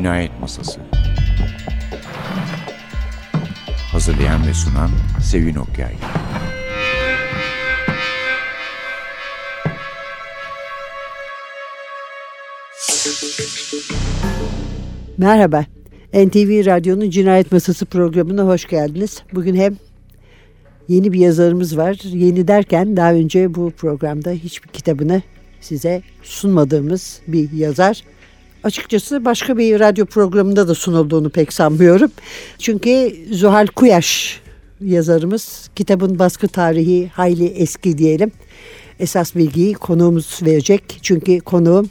Cinayet Masası. Hazırlayan ve sunan Sevin Okyay. Merhaba, NTV Radyo'nun Cinayet Masası programına hoş geldiniz. Bugün hem yeni bir yazarımız var. Yeni derken daha önce bu programda hiçbir kitabını size sunmadığımız bir yazar. Açıkçası başka bir radyo programında da sunulduğunu pek sanmıyorum. Çünkü Zuhal Kuyaş yazarımız, kitabın baskı tarihi hayli eski diyelim. Esas bilgiyi konuğumuz verecek. Çünkü konuğum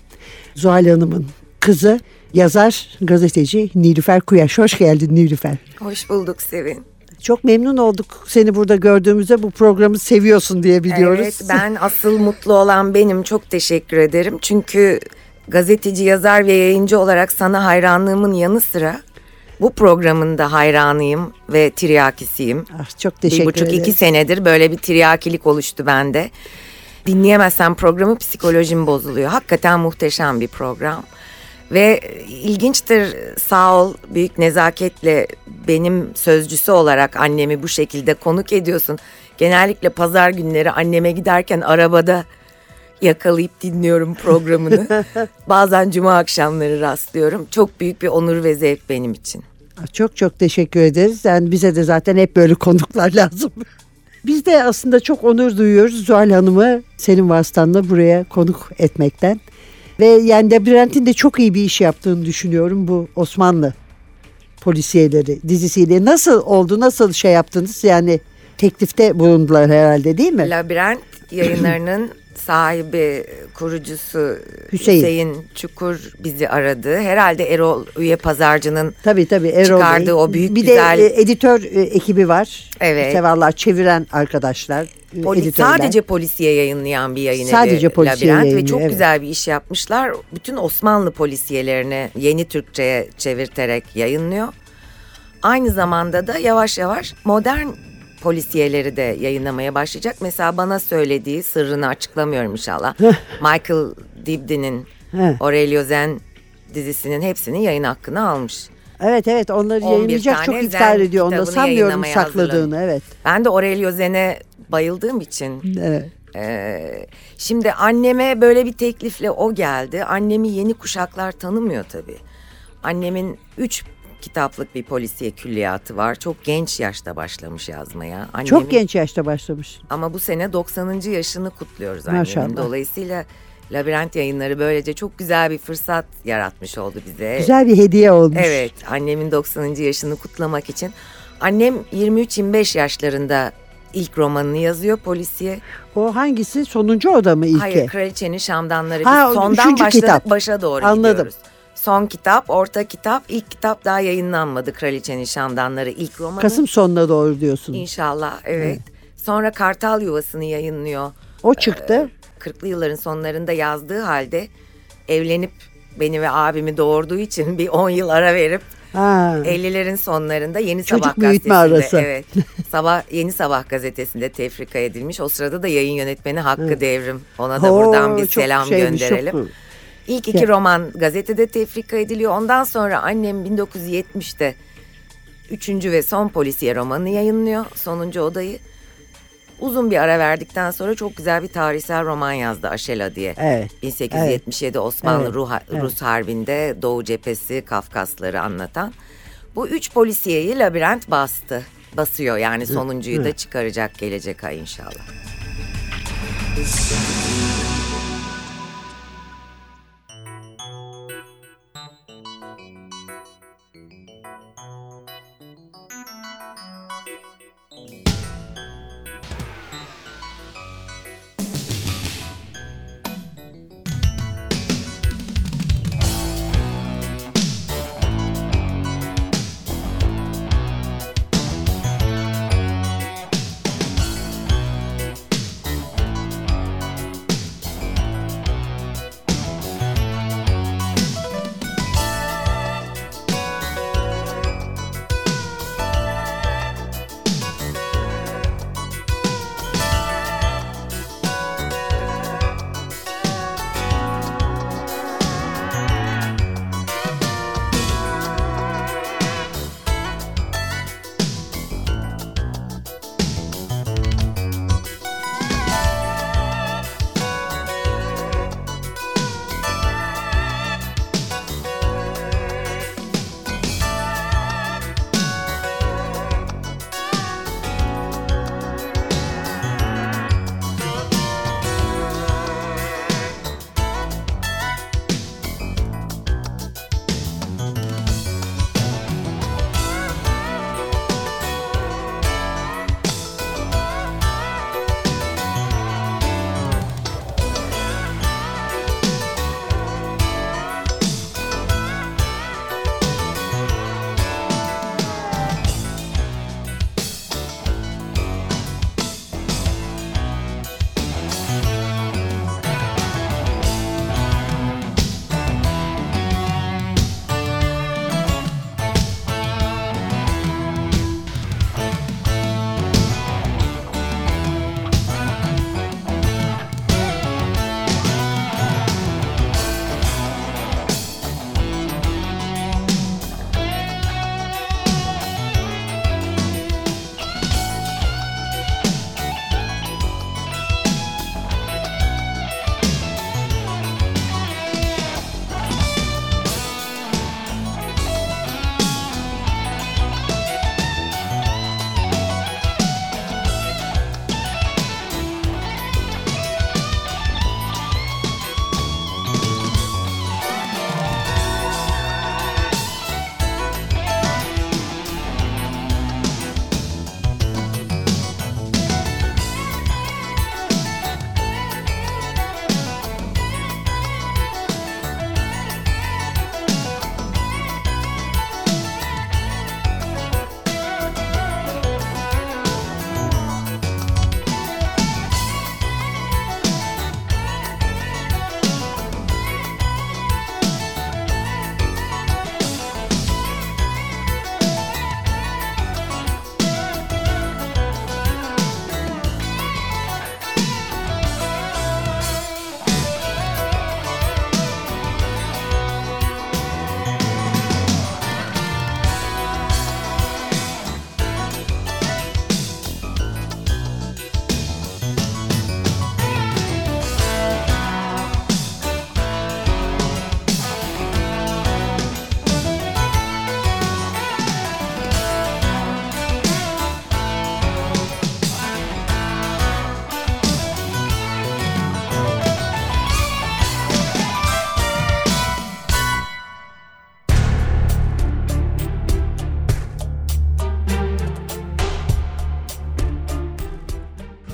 Zuhal Hanım'ın kızı, yazar, gazeteci Nilüfer Kuyaş. Hoş geldin Nilüfer. Hoş bulduk Sevin. Çok memnun olduk seni burada gördüğümüzde, bu programı seviyorsun diye biliyoruz. Evet, ben asıl mutlu olan benim, çok teşekkür ederim. Çünkü gazeteci, yazar ve yayıncı olarak sana hayranlığımın yanı sıra bu programın da hayranıyım ve tiryakisiyim. Ah, çok teşekkür ederim. 1,5-2 senedir böyle bir tiryakilik oluştu bende. Dinleyemezsem programı psikolojim bozuluyor. Hakikaten muhteşem bir program. Ve ilginçtir, sağ ol, büyük nezaketle benim sözcüsü olarak annemi bu şekilde konuk ediyorsun. Genellikle pazar günleri anneme giderken arabada yakalayıp dinliyorum programını. Bazen cuma akşamları rastlıyorum. Çok büyük bir onur ve zevk benim için. Çok çok teşekkür ederiz. Yani bize de zaten hep böyle konuklar lazım. Biz de aslında çok onur duyuyoruz Zuhal Hanım'ı senin vasıtanla buraya konuk etmekten. Ve yani Labirent'in de çok iyi bir iş yaptığını düşünüyorum, bu Osmanlı polisiyeleri dizisiyle. Nasıl oldu, nasıl şey yaptınız, yani teklifte bulundular herhalde değil mi? Labirent yayınlarının sahibi, kurucusu Hüseyin Çukur bizi aradı. Herhalde Erol Üye Pazarcı'nın tabii, çıkardığı Bey. O büyük bir güzel... Bir de editör ekibi var. Evet. Sevallar, çeviren arkadaşlar. Sadece polisiye yayınlayan bir yayın evi. Sadece polisiye Labirent yayınlıyor, ve çok güzel bir iş yapmışlar. Bütün Osmanlı polisiyelerini yeni Türkçe'ye çevirterek yayınlıyor. Aynı zamanda da yavaş yavaş modern polisiyeleri de yayınlamaya başlayacak. Mesela bana söylediği, sırrını açıklamıyorum inşallah, Michael Dibdin'in Aurelio Zen dizisinin hepsinin yayın hakkını almış. Evet, onları yayınlayacak, çok iftihar ediyor. Onu da sanmıyorum sakladığını. Evet. Ben de Aurelio Zen'e bayıldığım için. Evet. Şimdi anneme böyle bir teklifle o geldi. Annemi yeni kuşaklar tanımıyor tabii. Annemin 3 kitaplık bir polisiye külliyatı var. Çok genç yaşta başlamış yazmaya. Annemin, çok genç yaşta başlamış. Ama bu sene 90. yaşını kutluyoruz annemin. Maşallah. Dolayısıyla Labirent yayınları böylece çok güzel bir fırsat yaratmış oldu bize. Güzel bir hediye olmuş. Evet, annemin 90. yaşını kutlamak için. Annem 23-25 yaşlarında ilk romanını yazıyor, polisiye. O hangisi? Sonuncu Oda mı ilki? Hayır, Kraliçenin Şamdanları. Sondan başladık, kitap. Başa doğru Anladım. Gidiyoruz. Son kitap, orta kitap, ilk kitap daha yayınlanmadı. Kraliçenin Şamdanları ilk romanı. Kasım sonuna doğru diyorsun. İnşallah, evet. Sonra Kartal Yuvası'nı yayınlıyor. O çıktı. 40'lı yılların sonlarında yazdığı halde evlenip beni ve abimi doğurduğu için bir 10 yıl ara verip 50'lerin sonlarında Yeni Sabah gazetesinde, evet, Yeni Sabah gazetesinde tefrika edilmiş. O sırada da yayın yönetmeni Hakkı Devrim, ona da buradan bir selam gönderelim. Çok... İlk 2 roman gazetede tefrika ediliyor. Ondan sonra annem 1970'te 3. ve son polisiye romanını yayınlıyor, Sonuncu Oda'yı. Uzun bir ara verdikten sonra çok güzel bir tarihsel roman yazdı, Aşela diye. Evet, 1877 Osmanlı Rus Harbi'nde Doğu Cephesi, Kafkasları anlatan. Bu 3 polisiyeyi Labirent basıyor. Yani sonuncuyu da çıkaracak gelecek ay inşallah.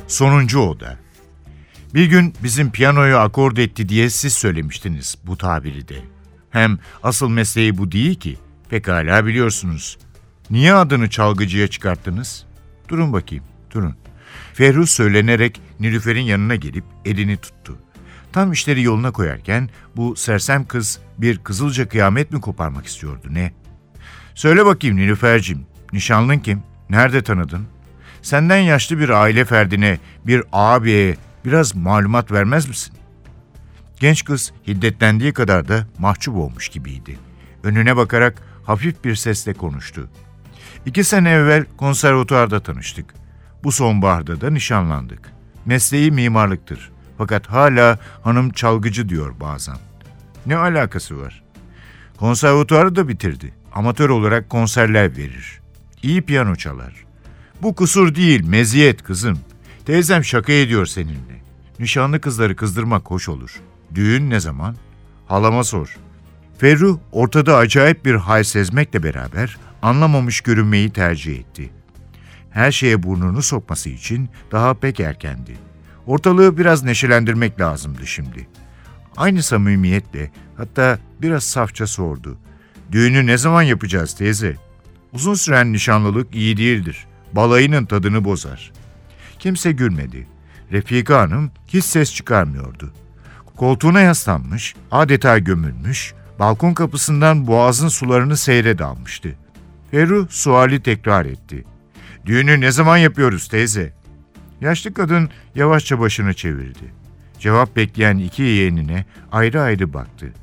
Sonuncu Oda. Bir gün bizim piyanoyu akord etti diye siz söylemiştiniz bu tabiri de. Hem asıl mesleği bu değil ki, pekala biliyorsunuz. Niye adını çalgıcıya çıkarttınız? Durun bakayım, durun. Ferruh söylenerek Nilüfer'in yanına gelip elini tuttu. Tam işleri yoluna koyarken bu sersem kız bir kızılca kıyamet mi koparmak istiyordu ne? Söyle bakayım Nilüfer'cim, nişanlın kim? Nerede tanıdın? Senden yaşlı bir aile ferdine, bir ağabeye biraz malumat vermez misin? Genç kız hiddetlendiği kadar da mahcup olmuş gibiydi. Önüne bakarak hafif bir sesle konuştu. 2 sene evvel konservatuarda tanıştık. Bu sonbaharda da nişanlandık. Mesleği mimarlıktır. Fakat hala hanım çalgıcı diyor bazen. Ne alakası var? Konservatuarı da bitirdi. Amatör olarak konserler verir. İyi piyano çalar. Bu kusur değil, meziyet kızım. Teyzem şaka ediyor seninle. Nişanlı kızları kızdırmak hoş olur. Düğün ne zaman? Halama sor. Ferruh ortada acayip bir hal sezmekle beraber anlamamış görünmeyi tercih etti. Her şeye burnunu sokması için daha pek erkendi. Ortalığı biraz neşelendirmek lazımdı şimdi. Aynı samimiyetle, hatta biraz safça sordu. Düğünü ne zaman yapacağız teyze? Uzun süren nişanlılık iyi değildir. Balayının tadını bozar. Kimse gülmedi. Refika Hanım hiç ses çıkarmıyordu. Koltuğuna yaslanmış, adeta gömülmüş, balkon kapısından boğazın sularını seyre dalmıştı. Ferruh suali tekrar etti. Düğünü ne zaman yapıyoruz teyze? Yaşlı kadın yavaşça başını çevirdi. Cevap bekleyen 2 yeğenine ayrı ayrı baktı.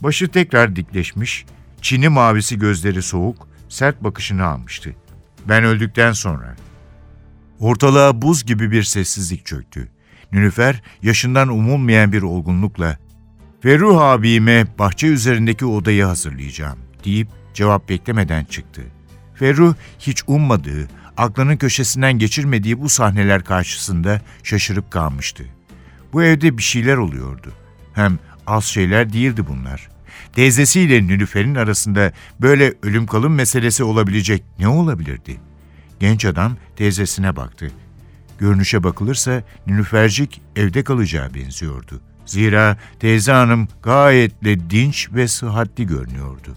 Başı tekrar dikleşmiş, çini mavisi gözleri soğuk, sert bakışını almıştı. Ben öldükten sonra. Ortalığa buz gibi bir sessizlik çöktü. Nilüfer yaşından umulmayan bir olgunlukla "Ferruh abime bahçe üzerindeki odayı hazırlayacağım" deyip cevap beklemeden çıktı. Ferruh hiç ummadığı, aklının köşesinden geçirmediği bu sahneler karşısında şaşırıp kalmıştı. Bu evde bir şeyler oluyordu. Hem az şeyler değildi bunlar. Teyzesiyle Nilüfer'in arasında böyle ölüm kalım meselesi olabilecek ne olabilirdi? Genç adam teyzesine baktı. Görünüşe bakılırsa Nilüfercik evde kalacağı benziyordu. Zira teyze hanım gayet de dinç ve sıhhatli görünüyordu.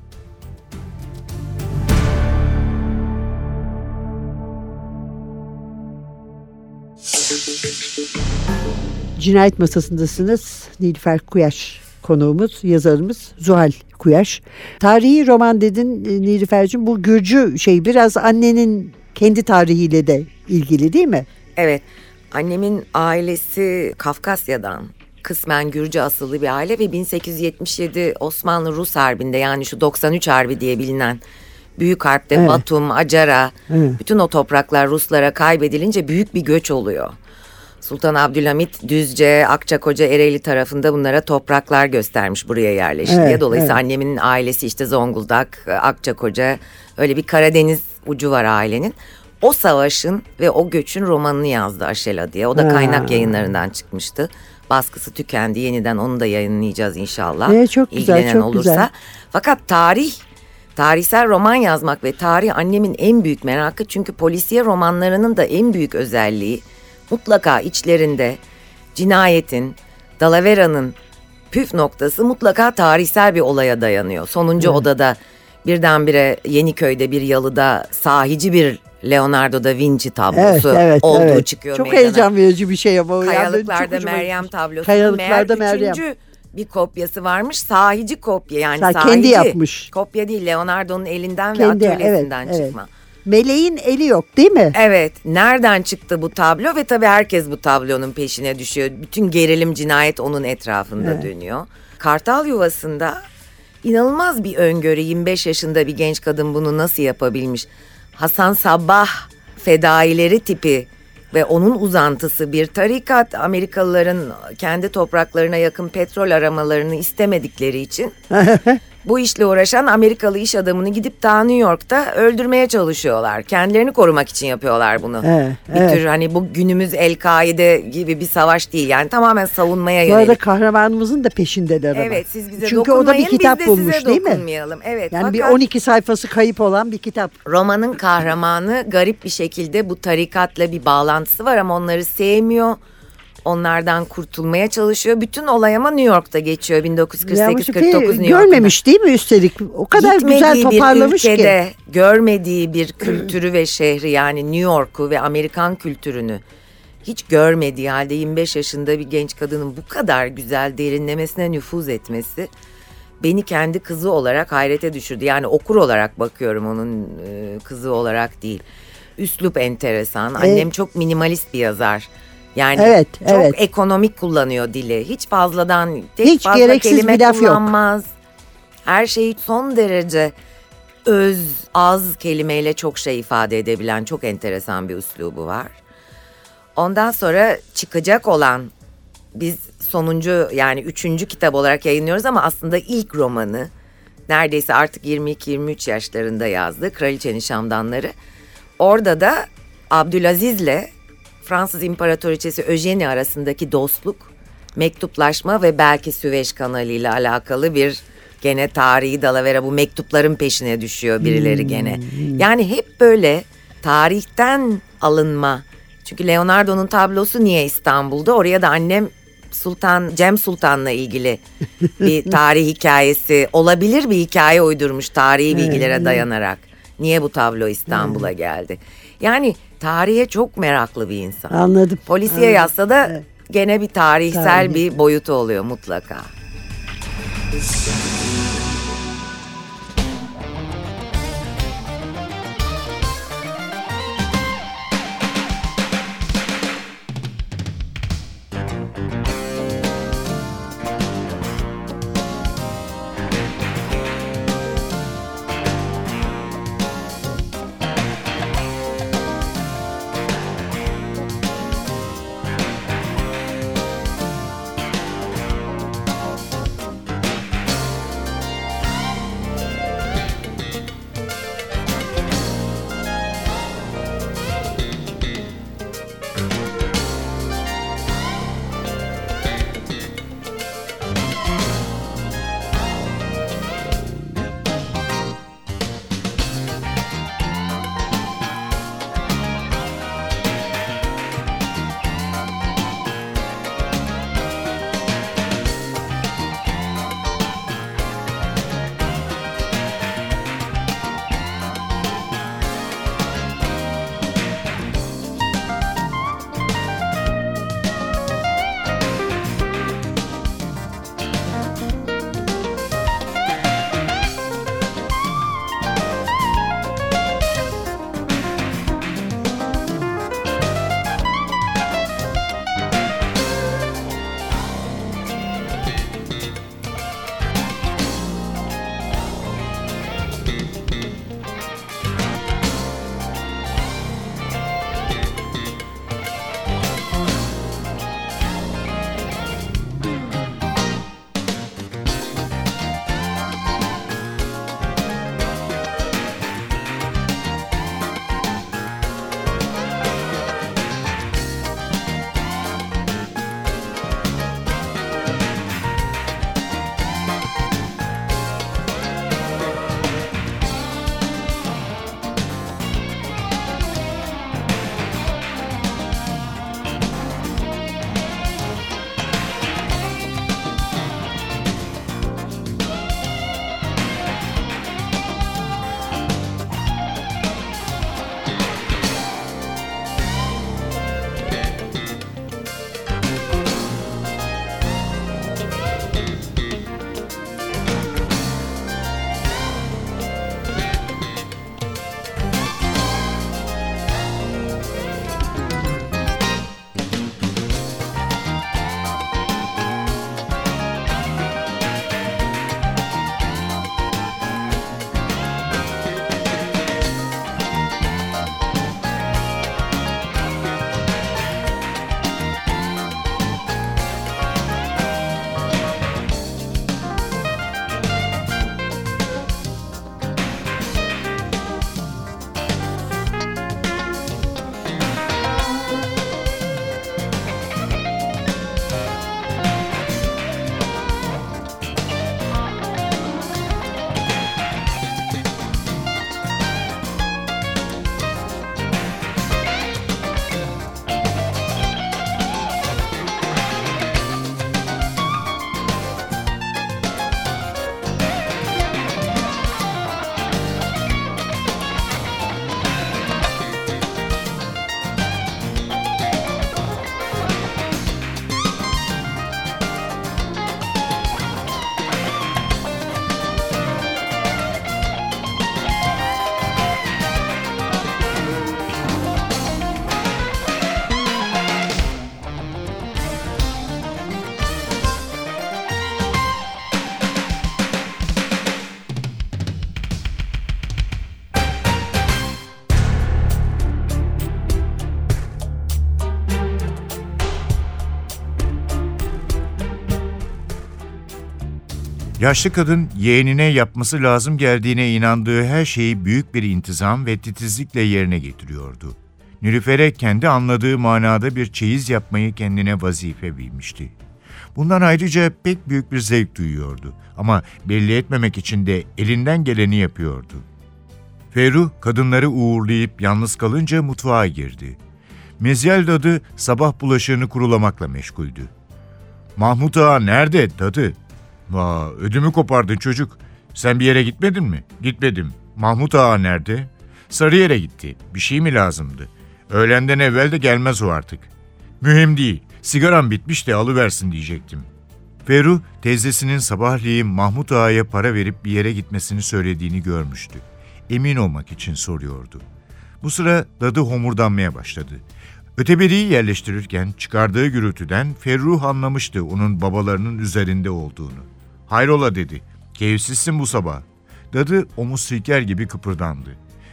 Cinayet Masası'ndasınız. Nilüfer Kuyaş konuğumuz, yazarımız Zuhal Kuyaş. Tarihi roman dedin Nilüfer'cim, bu Gürcü şey biraz annenin kendi tarihiyle de ilgili değil mi? Evet, annemin ailesi Kafkasya'dan, kısmen Gürcü asıllı bir aile ve 1877 Osmanlı-Rus Harbi'nde, yani şu 93 Harbi diye bilinen Büyük Harp'te evet. Batum, Acara, evet. Bütün o topraklar Ruslara kaybedilince büyük bir göç oluyor. Sultan Abdülhamit Düzce, Akçakoca, Ereğli tarafında bunlara topraklar göstermiş, buraya yerleşti diye. Evet, dolayısıyla evet. Annemin ailesi işte Zonguldak, Akçakoca, öyle bir Karadeniz ucu var ailenin. O savaşın ve o göçün romanını yazdı Aşela diye. O da Kaynak Yayınlarından çıkmıştı. Baskısı tükendi. Yeniden onu da yayınlayacağız inşallah. Çok güzel, İlgilenen çok olursa. Güzel. Fakat tarihsel roman yazmak ve tarih annemin en büyük merakı. Çünkü polisiye romanlarının da en büyük özelliği mutlaka içlerinde cinayetin, dalaveranın püf noktası mutlaka tarihsel bir olaya dayanıyor. Sonuncu Oda'da birdenbire Yeniköy'de bir yalıda sahici bir Leonardo da Vinci tablosu olduğu çıkıyor çok meydana. Çok heyecan verici bir şey ama. Kayalıklarda Meryem tablosu. Kayalıklarda Meryem. Üçüncü bir kopyası varmış. Sahici kopya, yani kendi yapmış. Kopya değil, Leonardo'nun elinden kendi, ve atölyesinden çıkma. Evet. Meleğin eli yok değil mi? Evet. Nereden çıktı bu tablo? Ve tabii herkes bu tablonun peşine düşüyor. Bütün gerilim, cinayet onun etrafında dönüyor. Kartal Yuvası'nda inanılmaz bir öngörü. 25 yaşında bir genç kadın bunu nasıl yapabilmiş? Hasan Sabbah fedaileri tipi ve onun uzantısı bir tarikat, Amerikalıların kendi topraklarına yakın petrol aramalarını istemedikleri için Bu işle uğraşan Amerikalı iş adamını gidip ta New York'ta öldürmeye çalışıyorlar. Kendilerini korumak için yapıyorlar bunu. Bir tür hani bu günümüz El-Kaide gibi bir savaş değil. Yani tamamen savunmaya yönelik. Bu arada kahramanımızın da peşindeler ama. Evet, siz bize çünkü dokunmayın, o da bir kitap biz de bulmuş, size dokunmayalım. Evet, yani bir 12 sayfası kayıp olan bir kitap. Romanın kahramanı garip bir şekilde bu tarikatla bir bağlantısı var ama onları sevmiyor. Onlardan kurtulmaya çalışıyor. Bütün olay ama New York'ta geçiyor. 1948-49 New York'ta. Görmemiş değil mi üstelik? O kadar gitmediği güzel toparlamış bir ülkede, ki. Görmediği bir kültürü ve şehri, yani New York'u ve Amerikan kültürünü hiç görmediği halde 25 yaşında bir genç kadının bu kadar güzel derinlemesine nüfuz etmesi beni kendi kızı olarak hayrete düşürdü. Yani okur olarak bakıyorum, onun kızı olarak değil. Üslup enteresan. Annem çok minimalist bir yazar. Yani çok ekonomik kullanıyor dili. Hiç fazladan, hiç fazla kelime kullanmaz. Yok. Her şeyi son derece öz, az kelimeyle çok şey ifade edebilen çok enteresan bir üslubu var. Ondan sonra çıkacak olan, biz sonuncu yani 3. kitap olarak yayınlıyoruz ama aslında ilk romanı neredeyse artık 22-23 yaşlarında yazdı. Kraliçenin Şamdanları. Orada da Abdülaziz'le Fransız İmparatoriçesi Öjeni arasındaki dostluk, mektuplaşma ve belki Süveyş Kanalı ile alakalı bir gene tarihi dalavera, bu mektupların peşine düşüyor birileri gene. Yani hep böyle tarihten alınma. Çünkü Leonardo'nun tablosu niye İstanbul'da? Oraya da annem Sultan Cem Sultan'la ilgili bir tarih hikayesi, olabilir bir hikaye uydurmuş tarihi bilgilere dayanarak. Niye bu tablo İstanbul'a geldi? Yani tarihe çok meraklı bir insan. Anladım. Polisiye yazsa da gene bir tarihsel bir boyutu oluyor mutlaka. Yaşlı kadın yeğenine yapması lazım geldiğine inandığı her şeyi büyük bir intizam ve titizlikle yerine getiriyordu. Nilüfer'e kendi anladığı manada bir çeyiz yapmayı kendine vazife bilmişti. Bundan ayrıca pek büyük bir zevk duyuyordu ama belli etmemek için de elinden geleni yapıyordu. Ferruh kadınları uğurlayıp yalnız kalınca mutfağa girdi. Mezyal dadı sabah bulaşığını kurulamakla meşguldü. "Mahmut Ağa nerede dadı?" "Vaa, ödümü kopardın çocuk. Sen bir yere gitmedin mi?" "Gitmedim." "Mahmut Ağa nerede?" "Sarıyer'e gitti. Bir şey mi lazımdı?" "Öğlenden evvel de gelmez o artık." "Mühim değil. Sigaram bitmiş de alıversin diyecektim." Ferruh, teyzesinin sabahleyin Mahmut Ağa'ya para verip bir yere gitmesini söylediğini görmüştü. Emin olmak için soruyordu. Bu sıra dadı homurdanmaya başladı. Öteberiyi yerleştirirken çıkardığı gürültüden Ferruh anlamıştı onun babalarının üzerinde olduğunu. "Hayrola?" dedi. "Keyifsizsin bu sabah." Dadı omuz silker gibi kıpırdandı.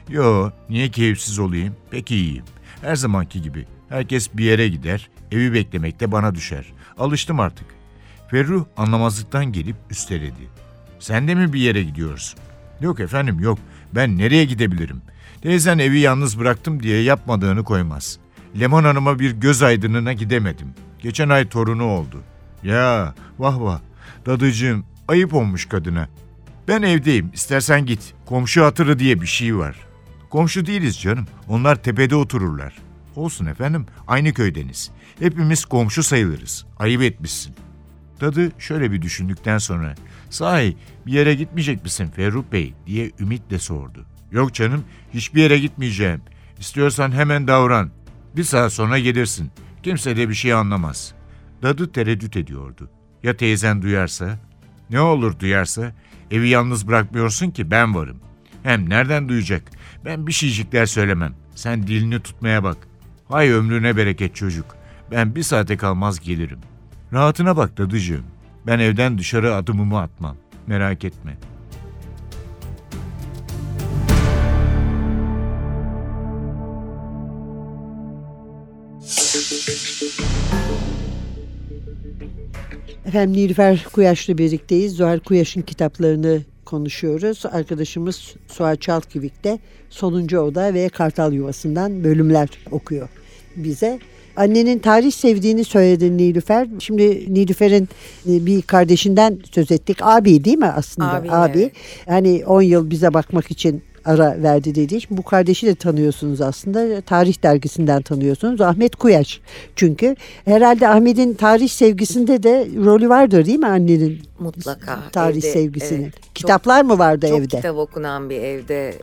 "Yo, niye keyifsiz olayım? Pek iyiyim. Her zamanki gibi. Herkes bir yere gider, evi beklemek de bana düşer. Alıştım artık." Ferruh anlamazlıktan gelip üsteledi. "Sen de mi bir yere gidiyorsun?" "Yok efendim, yok. Ben nereye gidebilirim? Teyzen evi yalnız bıraktım diye yapmadığını koymaz. Leman Hanım'a bir göz aydınına gidemedim. Geçen ay torunu oldu." "Ya, vah vah. Dadıcığım, ayıp olmuş kadına." "Ben evdeyim, istersen git. Komşu hatırı diye bir şey var." "Komşu değiliz canım. Onlar tepede otururlar." "Olsun efendim, aynı köydeniz. Hepimiz komşu sayılırız. Ayıp etmişsin." Dadı şöyle bir düşündükten sonra, "Sahi bir yere gitmeyecek misin Ferruh Bey?" diye ümitle sordu. "Yok canım, hiçbir yere gitmeyeceğim. İstiyorsan hemen davran. Bir saat sonra gelirsin. Kimse de bir şey anlamaz." Dadı tereddüt ediyordu. "Ya teyzen duyarsa?" "Ne olur duyarsa? Evi yalnız bırakmıyorsun ki, ben varım." "Hem nereden duyacak? Ben bir şeycikler söylemem. Sen dilini tutmaya bak." "Hay ömrüne bereket çocuk. Ben bir saate kalmaz gelirim." "Rahatına bak dadıcığım. Ben evden dışarı adımımı atmam. Merak etme." Efendim, Nilüfer Kuyaş'la birlikteyiz. Zuhal Kuyaş'ın kitaplarını konuşuyoruz. Arkadaşımız Suat Çalkıvik de Sonuncu Oda ve Kartal Yuvası'ndan bölümler okuyor bize. Annenin tarih sevdiğini söyledi Nilüfer. Şimdi Nilüfer'in bir kardeşinden söz ettik. Abi değil mi aslında? Abi. Evet. Hani 10 yıl bize bakmak için ara verdi dedi. Bu kardeşi de tanıyorsunuz aslında. Tarih dergisinden tanıyorsunuz. Ahmet Kuyaş çünkü. Herhalde Ahmet'in tarih sevgisinde de rolü vardır değil mi annenin? Mutlaka. Tarih evde, sevgisinin. Evet. Kitaplar mı vardı çok evde? Çok kitap okunan bir evde.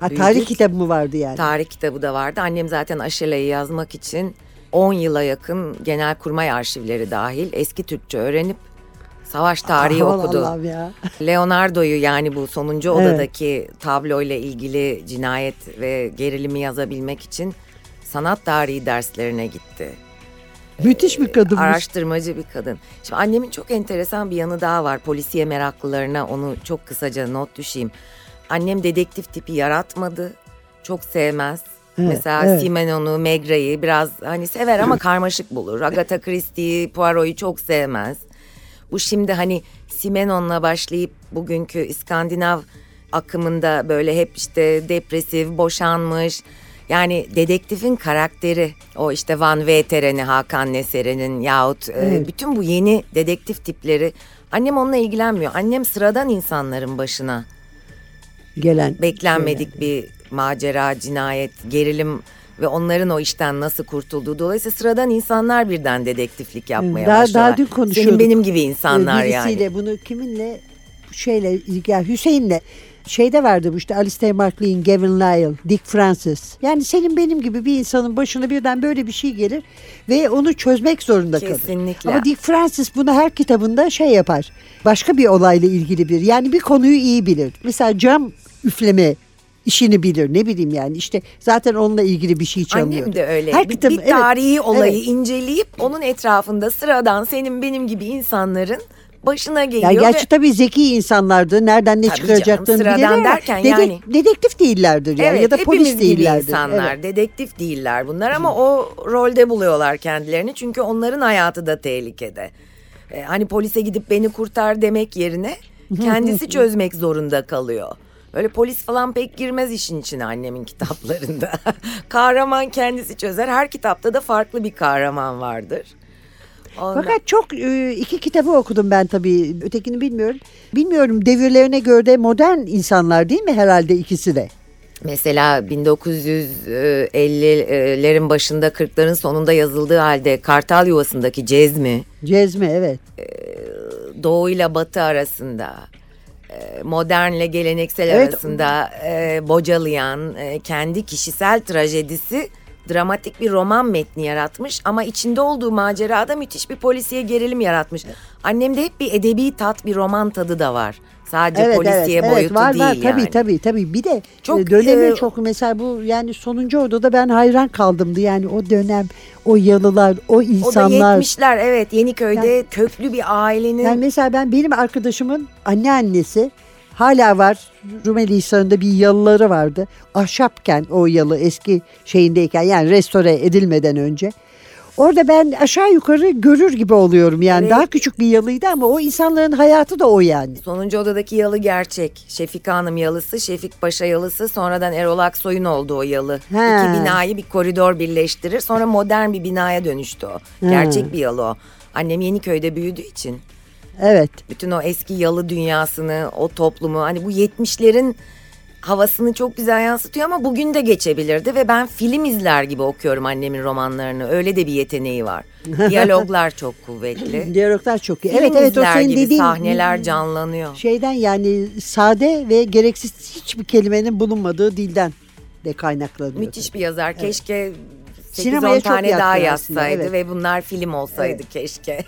Ha, tarih kitabı mı vardı yani? Tarih kitabı da vardı. Annem zaten Aşela'yı yazmak için 10 yıla yakın genelkurmay arşivleri dahil eski Türkçe öğrenip savaş tarihi okudu. Leonardo'yu, yani bu Sonuncu Odadaki tabloyla ilgili cinayet ve gerilimi yazabilmek için sanat tarihi derslerine gitti. Müthiş bir kadın. Araştırmacı bir kadın. Şimdi annemin çok enteresan bir yanı daha var. Polisiye meraklılarına onu çok kısaca not düşeyim. Annem dedektif tipi yaratmadı. Çok sevmez. Mesela Simenon'u, Megre'yi biraz hani sever ama karmaşık bulur. Agatha Christie, Poirot'u çok sevmez. Bu şimdi hani Simenon'la başlayıp bugünkü İskandinav akımında böyle hep işte depresif, boşanmış. Yani dedektifin karakteri, o işte Van Veteren'i, Håkan Nesser'inin yahut bütün bu yeni dedektif tipleri. Annem onunla ilgilenmiyor. Annem sıradan insanların başına gelen, beklenmedik bir macera, cinayet, gerilim ve onların o işten nasıl kurtulduğu. Dolayısıyla sıradan insanlar birden dedektiflik yapmaya başladılar. Daha dün konuşuyorduk. Senin benim gibi insanlar birisiyle, yani. Bunu kiminle Hüseyin'le şeyde vardı bu işte, Alistair McLean, Gavin Lyall, Dick Francis. Yani senin benim gibi bir insanın başına birden böyle bir şey gelir ve onu çözmek zorunda kalır. Kesinlikle. Ama Dick Francis bunu her kitabında yapar. Başka bir olayla ilgili yani bir konuyu iyi bilir. Mesela cam üfleme işini bilir, ne bileyim yani işte zaten onunla ilgili bir şey çalıyor. Annem de öyle. Her kitabı, bir tarihi olayı inceleyip onun etrafında sıradan senin benim gibi insanların başına geliyor. Yani gerçi tabii zeki insanlardı. Nereden ne çıkaracaklarını bilirler derken yani. Dedektif değillerdir yani, ya da polis değillerdir. Evet, insanlar dedektif değiller bunlar ama o rolde buluyorlar kendilerini çünkü onların hayatı da tehlikede. Hani polise gidip beni kurtar demek yerine kendisi çözmek zorunda kalıyor. Öyle polis falan pek girmez işin içine annemin kitaplarında. Kahraman kendisi çözer. Her kitapta da farklı bir kahraman vardır. Ondan... Fakat çok iki kitabı okudum ben tabii. Ötekini bilmiyorum. Bilmiyorum, devirlerine göre de modern insanlar değil mi herhalde ikisi de? Mesela 1950'lerin başında 40'ların sonunda yazıldığı halde Kartal Yuvası'ndaki Cezmi. Cezmi, evet. Doğu ile Batı arasında, modernle geleneksel arasında bocalayan kendi kişisel trajedisi dramatik bir roman metni yaratmış ama içinde olduğu macerada müthiş bir polisiye gerilim yaratmış. Annemde hep bir edebi tat, bir roman tadı da var. Sadece polisiye boyutu var, değil yani. Tabii. Bir de çok, dönemi çok mesela bu yani Sonuncu Oda'da ben hayran kaldımdı. Yani o dönem, o yalılar, o insanlar. O da 70'ler evet, Yeniköy'de yani, köklü bir ailenin. Yani mesela benim arkadaşımın anneannesi hala var. Rumeli Hisarı'nda bir yalıları vardı. Ahşapken o yalı eski şeyindeyken yani restore edilmeden önce. Orada ben aşağı yukarı görür gibi oluyorum yani evet. Daha küçük bir yalıydı ama o insanların hayatı da o yani. Sonuncu Oda'daki yalı gerçek. Şefika Hanım yalısı, Şefik Paşa yalısı, sonradan Erol Aksoy'un olduğu o yalı. He. İki binayı bir koridor birleştirir, sonra modern bir binaya dönüştü o. Gerçek bir yalı o. Annem Yeniköy'de büyüdüğü için. Evet. Bütün o eski yalı dünyasını, o toplumu, hani bu 70'lerin havasını çok güzel yansıtıyor ama bugün de geçebilirdi ve ben film izler gibi okuyorum annemin romanlarını. Öyle de bir yeteneği var. Diyaloglar çok kuvvetli. Diyaloglar çok iyi. Evet, o senin dediğin sahneler canlanıyor. Şeyden yani sade ve gereksiz hiçbir kelimenin bulunmadığı dilden de kaynaklanıyor. Müthiş bir yazar. Evet. Keşke 8-10 tane daha yazsaydı ve bunlar film olsaydı keşke.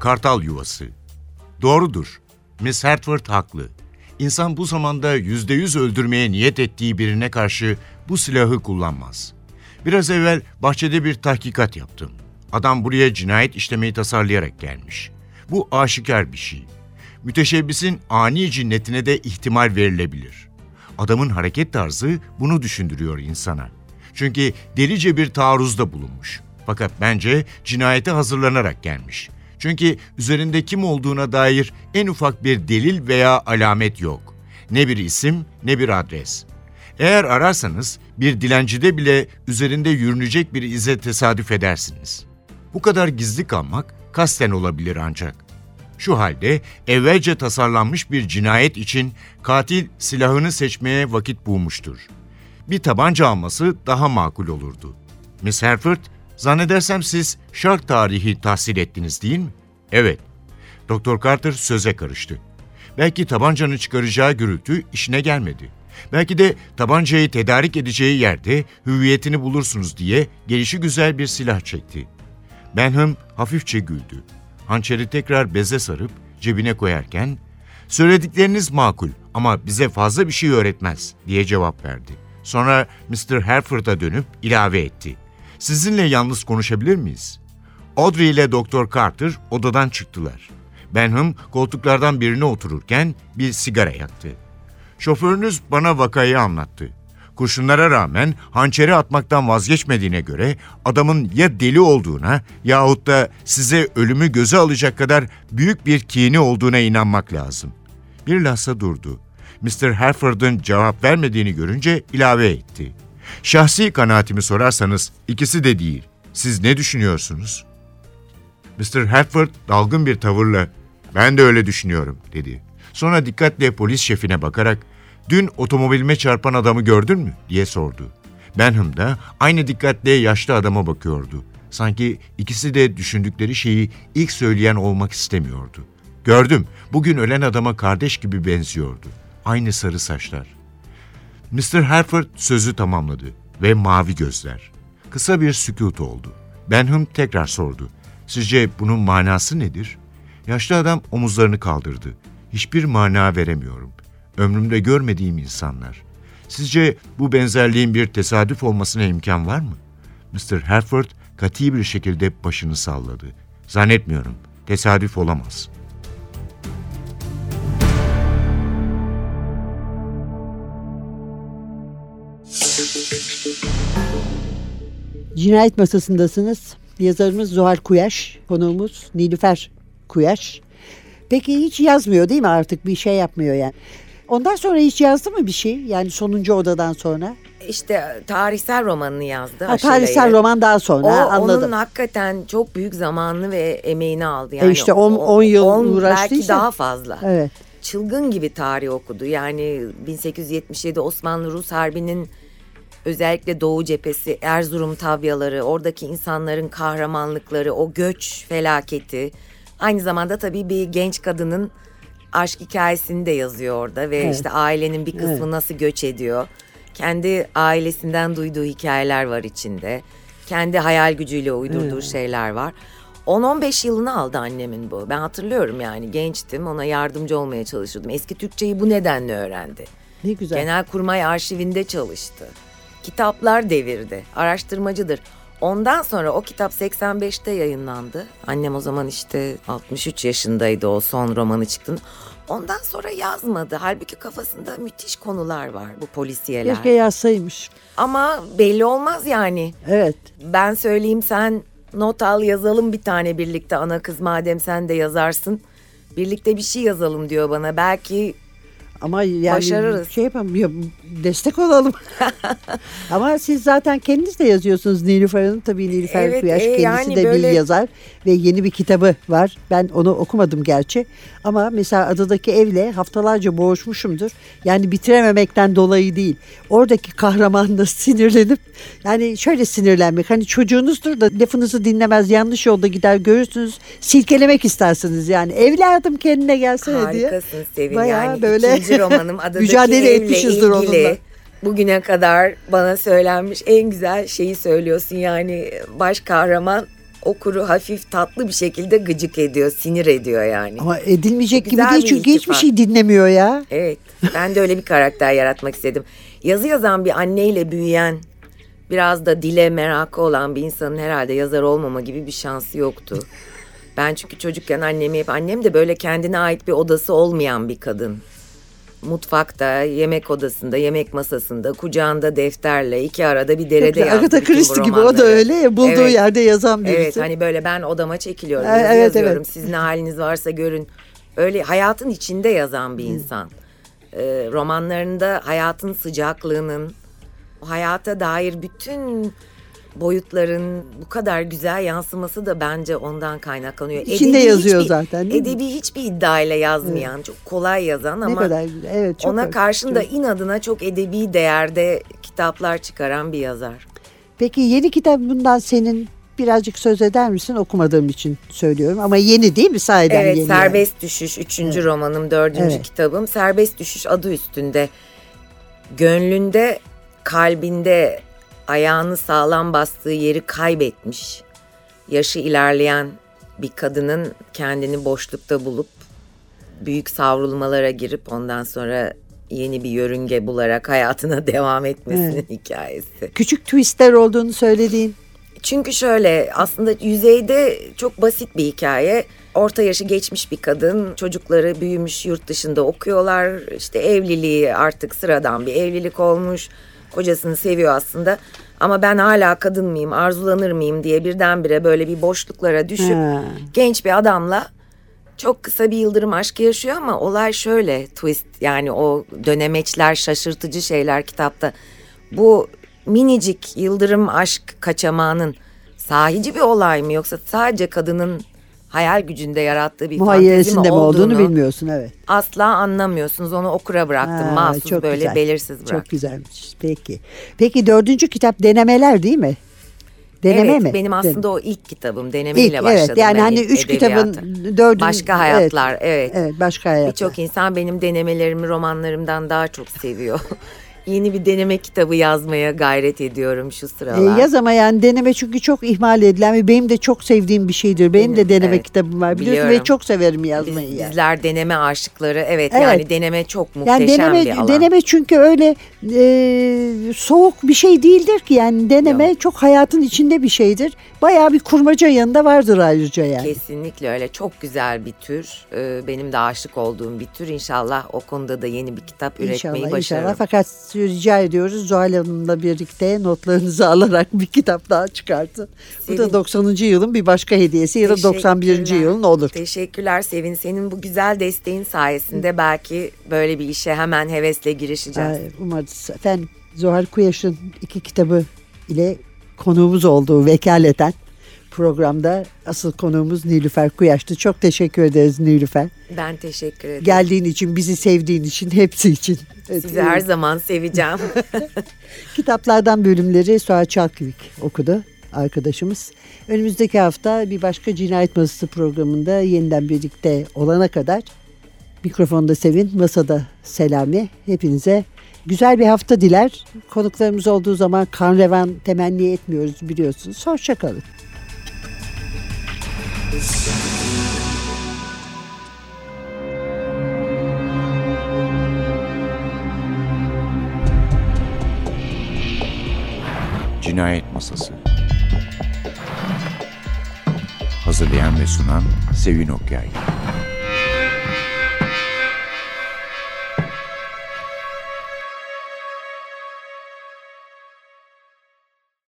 Kartal Yuvası. Doğrudur. Miss Hertford haklı. İnsan bu zamanda %100 öldürmeye niyet ettiği birine karşı bu silahı kullanmaz. Biraz evvel bahçede bir tahkikat yaptım. Adam buraya cinayet işlemeyi tasarlayarak gelmiş. Bu aşikar bir şey. Müteşebbisin ani cinnetine de ihtimal verilebilir. Adamın hareket tarzı bunu düşündürüyor insana. Çünkü delice bir taarruzda bulunmuş. Fakat bence cinayete hazırlanarak gelmiş. Çünkü üzerinde kim olduğuna dair en ufak bir delil veya alamet yok. Ne bir isim, ne bir adres. Eğer ararsanız bir dilencide bile üzerinde yürünecek bir ize tesadüf edersiniz. Bu kadar gizli kalmak kasten olabilir ancak. Şu halde evvelce tasarlanmış bir cinayet için katil silahını seçmeye vakit bulmuştur. Bir tabanca alması daha makul olurdu. Miss Hertford, zannedersem siz şark tarihi tahsil ettiniz değil mi? Evet. Doktor Carter söze karıştı. Belki tabancanın çıkaracağı gürültü işine gelmedi. Belki de tabancayı tedarik edeceği yerde hüviyetini bulursunuz diye gelişigüzel bir silah çekti. Benham hafifçe güldü. Hançeri tekrar beze sarıp cebine koyarken, "Söyledikleriniz makul ama bize fazla bir şey öğretmez." diye cevap verdi. Sonra Mr. Herford'a dönüp ilave etti. "Sizinle yalnız konuşabilir miyiz?" Audrey ile Doktor Carter odadan çıktılar. Benham koltuklardan birine otururken bir sigara yaktı. "Şoförünüz bana vakayı anlattı. Kurşunlara rağmen hançeri atmaktan vazgeçmediğine göre adamın ya deli olduğuna yahut da size ölümü göze alacak kadar büyük bir kini olduğuna inanmak lazım." Bir lahza durdu. Mr. Herford'un cevap vermediğini görünce ilave etti. "Şahsi kanaatimi sorarsanız ikisi de değil. Siz ne düşünüyorsunuz?" Mr. Hertford dalgın bir tavırla "Ben de öyle düşünüyorum" dedi. Sonra dikkatle polis şefine bakarak "Dün otomobilime çarpan adamı gördün mü?" diye sordu. Benham da aynı dikkatle yaşlı adama bakıyordu. Sanki ikisi de düşündükleri şeyi ilk söyleyen olmak istemiyordu. "Gördüm. Bugün ölen adama kardeş gibi benziyordu. Aynı sarı saçlar." Mr. Hertford sözü tamamladı ve mavi gözler. Kısa bir sükût oldu. Benham tekrar sordu. "Sizce bunun manası nedir?" Yaşlı adam omuzlarını kaldırdı. "Hiçbir mana veremiyorum. Ömrümde görmediğim insanlar. Sizce bu benzerliğin bir tesadüf olmasına imkan var mı?" Mr. Hertford katı bir şekilde başını salladı. "Zannetmiyorum. Tesadüf olamaz." Cinayet Masası'ndasınız. Yazarımız Zuhal Kuyaş, konuğumuz Nilüfer Kuyaş. Peki hiç yazmıyor değil mi artık? Bir şey yapmıyor yani. Ondan sonra hiç yazdı mı bir şey? Yani Sonuncu Oda'dan sonra? İşte tarihsel romanını yazdı. Ha, tarihsel roman daha sonra, anladım. Onun hakikaten çok büyük zamanını ve emeğini aldı. Yani işte 10 yıl uğraştıysa. Belki daha fazla. Evet. Çılgın gibi tarih okudu. Yani 1877 Osmanlı-Rus Harbi'nin özellikle Doğu cephesi, Erzurum tavyaları, oradaki insanların kahramanlıkları, o göç felaketi. Aynı zamanda tabii bir genç kadının aşk hikayesini de yazıyor orada ve evet, işte ailenin bir kısmı nasıl göç ediyor. Kendi ailesinden duyduğu hikayeler var içinde. Kendi hayal gücüyle uydurduğu şeyler var. 10-15 yılını aldı annemin bu. Ben hatırlıyorum yani gençtim, ona yardımcı olmaya çalışıyordum. Eski Türkçeyi bu nedenle öğrendi. Ne güzel. Genelkurmay arşivinde çalıştı. Kitaplar devirdi. Araştırmacıdır. Ondan sonra o kitap 85'te yayınlandı. Annem o zaman işte 63 yaşındaydı o son romanı çıktığında. Ondan sonra yazmadı. Halbuki kafasında müthiş konular var, bu polisiyeler. Keşke yazsaymış. Ama belli olmaz yani. Evet. Ben söyleyeyim, sen not al, yazalım bir tane birlikte, ana kız madem sen de yazarsın. Birlikte bir şey yazalım diyor bana. Belki ama yani başarırız. Şey yapamıyorum, destek olalım. Ama siz zaten kendiniz de yazıyorsunuz Nilüfer Hanım. Tabii Nilüfer Kuyaş kendisi yani de böyle bir yazar ve yeni bir kitabı var. Ben onu okumadım gerçi. Ama mesela adadaki evle haftalarca boğuşmuşumdur. Yani bitirememekten dolayı değil. Oradaki kahramanla sinirlenip, yani şöyle sinirlenmek. Hani çocuğunuzdur da lafınızı dinlemez, yanlış yolda gider görürsünüz. Silkelemek istersiniz yani. Evladım kendine gelsene harikasın diye. Harikasın Sevin yani. Böyle ikinci romanım adadaki evle ilgili. Onunla. Bugüne kadar bana söylenmiş en güzel şeyi söylüyorsun yani, baş kahraman okuru hafif tatlı bir şekilde gıcık ediyor, sinir ediyor yani. Ama edilmeyecek gibi değil çünkü hiçbir şey dinlemiyor ya. Evet, ben de öyle bir karakter yaratmak istedim. Yazı yazan bir anneyle büyüyen, biraz da dile merakı olan bir insanın herhalde yazar olmama gibi bir şansı yoktu. Ben çünkü çocukken annemi hep, annem de böyle kendine ait bir odası olmayan bir kadın. Mutfakta, yemek odasında, yemek masasında, kucağında defterle, iki arada bir derede yazdı. Agatha Christie gibi, o da öyle ya, bulduğu yerde yazan birisi. Evet, hani böyle ben odama çekiliyorum, yazıyorum. Evet. Siz ne haliniz varsa görün. Öyle hayatın içinde yazan bir insan. Romanlarında hayatın sıcaklığının, hayata dair bütün boyutların bu kadar güzel yansıması da bence ondan kaynaklanıyor. İçinde yazıyor zaten. Edebi hiçbir iddiayla yazmayan, çok kolay yazan ama kadar, çok ona karşın da inadına çok edebi değerde kitaplar çıkaran bir yazar. Peki yeni kitabından senin birazcık söz eder misin? Okumadığım için söylüyorum ama yeni değil mi? Sahiden yeni. Evet, Serbest Düşüş 3. romanım, 4. kitabım. Serbest Düşüş adı üstünde. Gönlünde, kalbinde ayağını sağlam bastığı yeri kaybetmiş, yaşı ilerleyen bir kadının kendini boşlukta bulup büyük savrulmalara girip ondan sonra yeni bir yörünge bularak hayatına devam etmesinin hikayesi. Küçük twistler olduğunu söylediğin. Çünkü şöyle, aslında yüzeyde çok basit bir hikaye. Orta yaşı geçmiş bir kadın, çocukları büyümüş, yurt dışında okuyorlar. İşte evliliği artık sıradan bir evlilik olmuş. Kocasını seviyor aslında ama ben hala kadın mıyım, arzulanır mıyım diye birdenbire böyle bir boşluklara düşüp genç bir adamla çok kısa bir yıldırım aşkı yaşıyor ama olay şöyle, twist yani, o dönemeçler, şaşırtıcı şeyler kitapta. Bu minicik yıldırım aşk kaçamağının sahici bir olay mı, yoksa sadece kadının hayal gücünde yarattığı bir fantezi mi olduğunu bilmiyorsun. Evet. Asla anlamıyorsunuz. Onu okura bıraktım. Mahsus böyle güzel, belirsiz bıraktım. Çok güzelmiş. Peki. Peki 4. kitap denemeler değil mi? Deneme mi? Evet, benim aslında o ilk kitabım. Denemeyle başladım. Evet, yani hani 3 kitabın 4. Başka Hayatlar. Evet, Başka Hayatlar. Birçok insan benim denemelerimi romanlarımdan daha çok seviyor. Yeni bir deneme kitabı yazmaya gayret ediyorum şu sıralar. Yaz ama yani deneme, çünkü çok ihmal edilen ve benim de çok sevdiğim bir şeydir. Benim de deneme kitabım var biliyorsun ve çok severim yazmayı. Bizler deneme aşıkları yani deneme çok muhteşem yani bir alan. Deneme çünkü öyle soğuk bir şey değildir ki yani, deneme çok hayatın içinde bir şeydir. Bayağı bir kurmaca yanında vardır ayrıca yani. Kesinlikle öyle, çok güzel bir tür. Benim de aşık olduğum bir tür. İnşallah o konuda da yeni bir kitap üretmeyi başarırım. İnşallah, fakat rica ediyoruz Zuhal Hanım'la birlikte notlarınızı alarak bir kitap daha çıkartın. Sevin, bu da 90. yılın bir başka hediyesi ya da 91. yılın olur. Teşekkürler Sevin. Senin bu güzel desteğin sayesinde belki böyle bir işe hemen hevesle girişeceğiz. Umarız. Efendim, Zuhal Kuyaş'ın 2 kitabı ile konuğumuz olduğu vekaleten programda asıl konuğumuz Nilüfer Kuyaş'tı. Çok teşekkür ederiz Nilüfer. Ben teşekkür ederim. Geldiğin için, bizi sevdiğin için, hepsi için. Sizi her zaman seveceğim. Kitaplardan bölümleri Suat Çalkıvik okudu arkadaşımız. Önümüzdeki hafta bir başka Cinayet Masası programında yeniden birlikte olana kadar, mikrofonda Sevin, masada Selami. Hepinize güzel bir hafta diler. Konuklarımız olduğu zaman kan revan temenni etmiyoruz biliyorsunuz. Hoşça kalın. Cinayet Masası. Hazırlayan ve sunan Sevin Okyay.